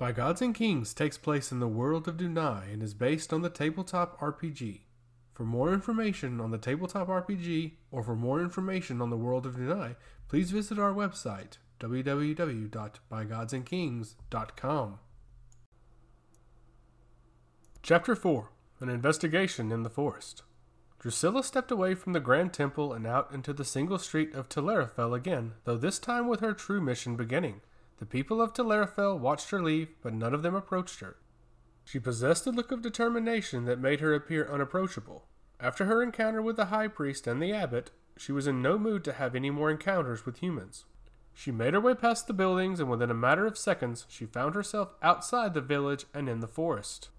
By Gods and Kings takes place in the world of Dunai and is based on the tabletop RPG. For more information on the tabletop RPG or for more information on the world of Dunai, please visit our website www.bygodsandkings.com. Chapter 4: An Investigation in the Forest. Drusilla stepped away from the Grand Temple and out into the single street of Telerifel again, though this time with her true mission beginning. The people of Telerifel watched her leave, but none of them approached her. She possessed a look of determination that made her appear unapproachable. After her encounter with the High Priest and the Abbot, she was in no mood to have any more encounters with humans. She made her way past the buildings, and within a matter of seconds, she found herself outside the village and in the forest.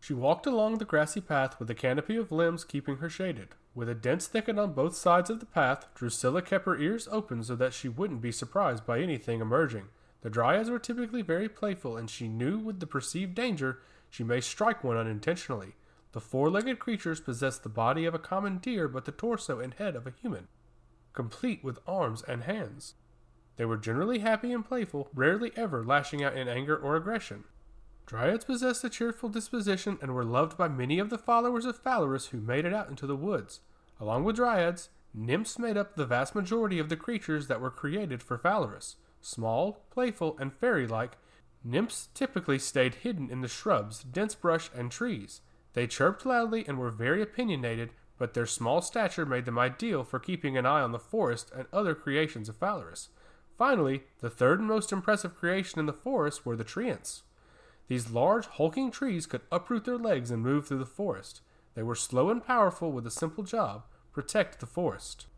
She walked along the grassy path with a canopy of limbs keeping her shaded. With a dense thicket on both sides of the path, Drusilla kept her ears open so that she wouldn't be surprised by anything emerging. The Dryads were typically very playful, and she knew with the perceived danger she may strike one unintentionally. The four-legged creatures possessed the body of a common deer but the torso and head of a human, complete with arms and hands. They were generally happy and playful, rarely ever lashing out in anger or aggression. Dryads possessed a cheerful disposition and were loved by many of the followers of Phalaris who made it out into the woods. Along with Dryads, nymphs made up the vast majority of the creatures that were created for Phalaris. Small, playful, and fairy-like, nymphs typically stayed hidden in the shrubs, dense brush, and trees. They chirped loudly and were very opinionated, but their small stature made them ideal for keeping an eye on the forest and other creations of Phalaris. Finally, the third and most impressive creation in the forest were the treants. These large, hulking trees could uproot their legs and move through the forest. They were slow and powerful with a simple job: protect the forest.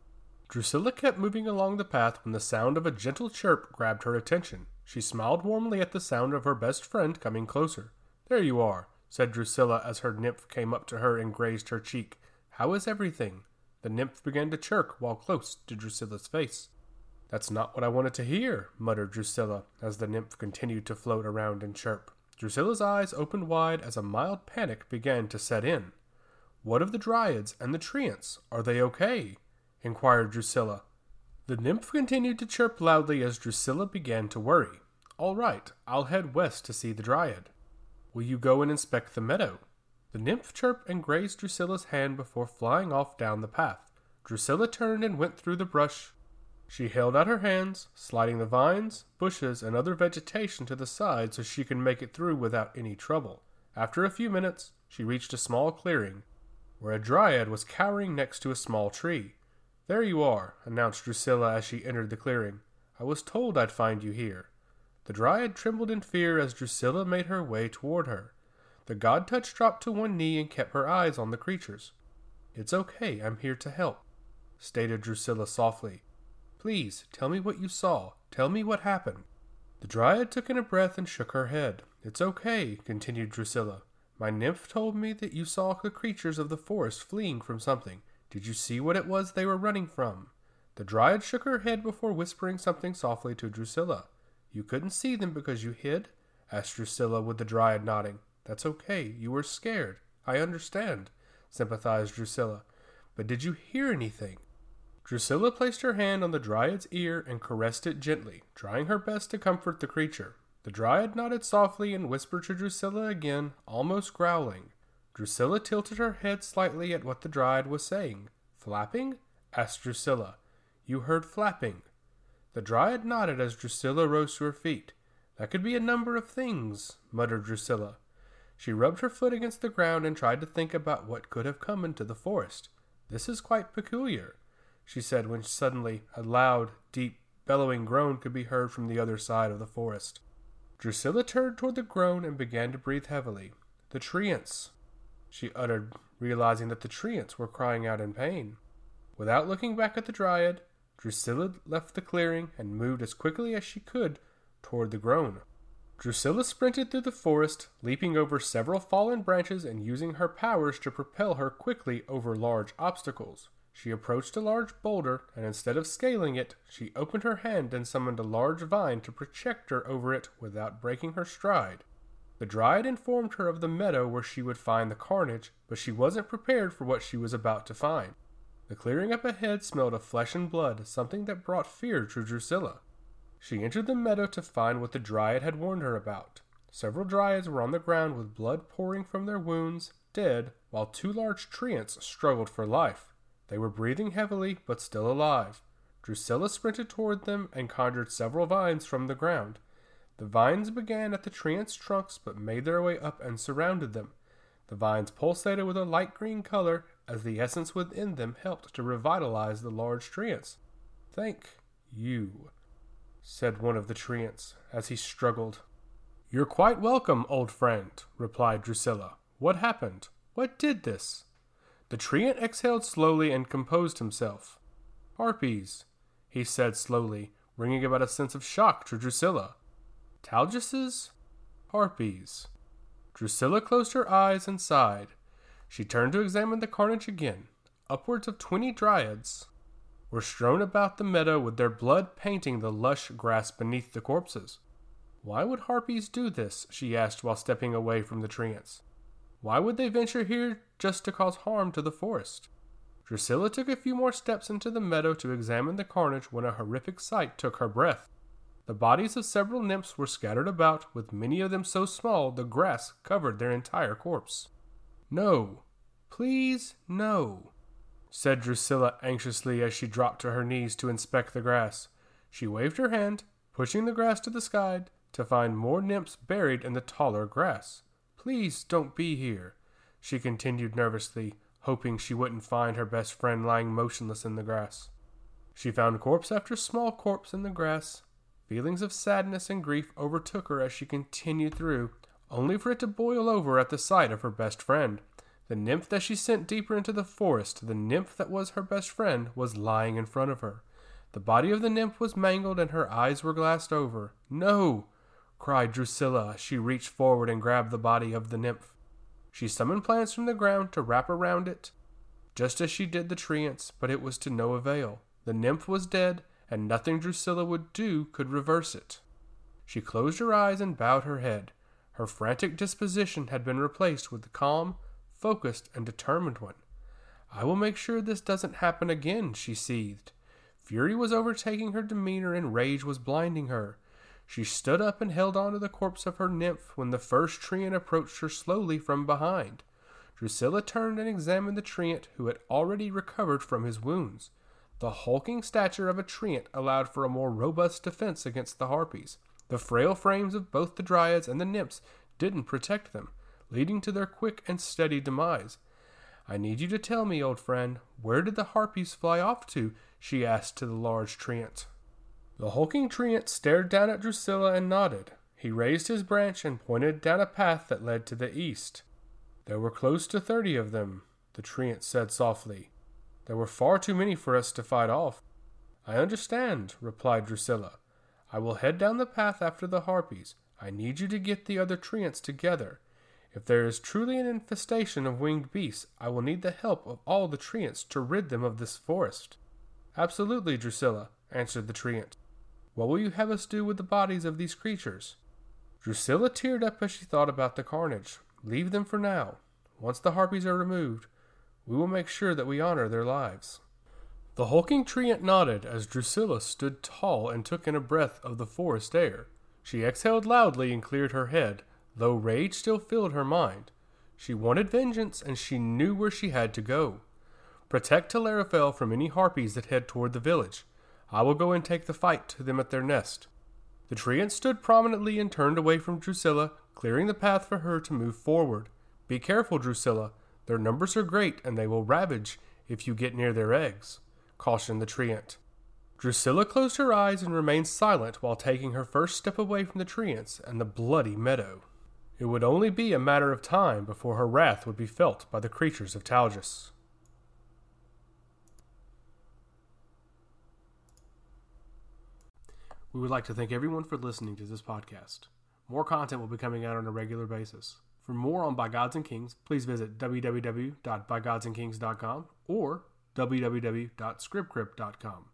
Drusilla kept moving along the path when the sound of a gentle chirp grabbed her attention. She smiled warmly at the sound of her best friend coming closer. "There you are," said Drusilla as her nymph came up to her and grazed her cheek. "How is everything?" The nymph began to chirp while close to Drusilla's face. "That's not what I wanted to hear," muttered Drusilla as the nymph continued to float around and chirp. Drusilla's eyes opened wide as a mild panic began to set in. "What of the Dryads and the treants? Are they okay?" inquired Drusilla. The nymph continued to chirp loudly as Drusilla began to worry. "All right, I'll head west to see the Dryad." "Will you go and inspect the meadow?" The nymph chirped and grazed Drusilla's hand before flying off down the path. Drusilla turned and went through the brush. She held out her hands, sliding the vines, bushes, and other vegetation to the side so she could make it through without any trouble. After a few minutes, she reached a small clearing, where a dryad was cowering next to a small tree. "There you are," announced Drusilla as she entered the clearing. "I was told I'd find you here." The dryad trembled in fear as Drusilla made her way toward her. The god touch dropped to one knee and kept her eyes on the creatures. "It's okay, I'm here to help," stated Drusilla softly. "Please, tell me what you saw. Tell me what happened." The dryad took in a breath and shook her head. "It's okay," continued Drusilla. "My nymph told me that you saw the creatures of the forest fleeing from something. Did you see what it was they were running from?" The dryad shook her head before whispering something softly to Drusilla. "You couldn't see them because you hid?" asked Drusilla, with the dryad nodding. "That's okay. You were scared. I understand," sympathized Drusilla. "But did you hear anything?" Drusilla placed her hand on the dryad's ear and caressed it gently, trying her best to comfort the creature. The dryad nodded softly and whispered to Drusilla again, almost growling. Drusilla tilted her head slightly at what the dryad was saying. "Flapping?" asked Drusilla. "You heard flapping." The dryad nodded as Drusilla rose to her feet. "That could be a number of things," muttered Drusilla. She rubbed her foot against the ground and tried to think about what could have come into the forest. "This is quite peculiar," she said, when suddenly a loud, deep, bellowing groan could be heard from the other side of the forest. Drusilla turned toward the groan and began to breathe heavily. "The treants," she uttered, realizing that the treants were crying out in pain. Without looking back at the dryad, Drusilla left the clearing and moved as quickly as she could toward the groan. Drusilla sprinted through the forest, leaping over several fallen branches and using her powers to propel her quickly over large obstacles. She approached a large boulder, and instead of scaling it, she opened her hand and summoned a large vine to project her over it without breaking her stride. The dryad informed her of the meadow where she would find the carnage, but she wasn't prepared for what she was about to find. The clearing up ahead smelled of flesh and blood, something that brought fear to Drusilla. She entered the meadow to find what the dryad had warned her about. Several dryads were on the ground with blood pouring from their wounds, dead, while two large treants struggled for life. They were breathing heavily, but still alive. Drusilla sprinted toward them and conjured several vines from the ground. The vines began at the treants' trunks, but made their way up and surrounded them. The vines pulsated with a light green color, as the essence within them helped to revitalize the large treants. "Thank you," said one of the treants, as he struggled. "You're quite welcome, old friend," replied Drusilla. "What happened? What did this?" The treant exhaled slowly and composed himself. "Harpies," he said slowly, bringing about a sense of shock to Drusilla. "Talgis's harpies." Drusilla closed her eyes and sighed. She turned to examine the carnage again. Upwards of 20 dryads were strewn about the meadow, with their blood painting the lush grass beneath the corpses. "Why would harpies do this?" she asked while stepping away from the treants. "Why would they venture here just to cause harm to the forest?" Drusilla took a few more steps into the meadow to examine the carnage when a horrific sight took her breath. The bodies of several nymphs were scattered about, with many of them so small the grass covered their entire corpse. "No, please no," said Drusilla anxiously as she dropped to her knees to inspect the grass. She waved her hand, pushing the grass to the sky to find more nymphs buried in the taller grass. "Please don't be here," she continued nervously, hoping she wouldn't find her best friend lying motionless in the grass. She found corpse after small corpse in the grass. Feelings of sadness and grief overtook her as she continued through, only for it to boil over at the sight of her best friend. The nymph that she sent deeper into the forest, the nymph that was her best friend, was lying in front of her. The body of the nymph was mangled and her eyes were glassed over. "No!" cried Drusilla as she reached forward and grabbed the body of the nymph. She summoned plants from the ground to wrap around it, just as she did the treants, but it was to no avail. The nymph was dead, and nothing Drusilla would do could reverse it. She closed her eyes and bowed her head. Her frantic disposition had been replaced with a calm, focused, and determined one. "I will make sure this doesn't happen again," she seethed. Fury was overtaking her demeanor and rage was blinding her. She stood up and held on to the corpse of her nymph when the first treant approached her slowly from behind. Drusilla turned and examined the treant, who had already recovered from his wounds. The hulking stature of a treant allowed for a more robust defense against the harpies. The frail frames of both the dryads and the nymphs didn't protect them, leading to their quick and steady demise. "I need you to tell me, old friend, where did the harpies fly off to?" she asked to the large treant. The hulking treant stared down at Drusilla and nodded. He raised his branch and pointed down a path that led to the east. "There were close to 30 of them," the treant said softly. "There were far too many for us to fight off." "I understand," replied Drusilla. "I will head down the path after the harpies. I need you to get the other treants together. If there is truly an infestation of winged beasts, I will need the help of all the treants to rid them of this forest." "Absolutely, Drusilla," answered the treant. "What will you have us do with the bodies of these creatures?" Drusilla teared up as she thought about the carnage. "Leave them for now. Once the harpies are removed, we will make sure that we honor their lives." The hulking treant nodded as Drusilla stood tall and took in a breath of the forest air. She exhaled loudly and cleared her head, though rage still filled her mind. She wanted vengeance, and she knew where she had to go. "Protect Telerifel from any harpies that head toward the village. I will go and take the fight to them at their nest." The treant stood prominently and turned away from Drusilla, clearing the path for her to move forward. "Be careful, Drusilla. Their numbers are great, and they will ravage if you get near their eggs," cautioned the treant. Drusilla closed her eyes and remained silent while taking her first step away from the treants and the bloody meadow. It would only be a matter of time before her wrath would be felt by the creatures of Talgis. We would like to thank everyone for listening to this podcast. More content will be coming out on a regular basis. For more on By Gods and Kings, please visit www.bygodsandkings.com or www.scriptcrypt.com.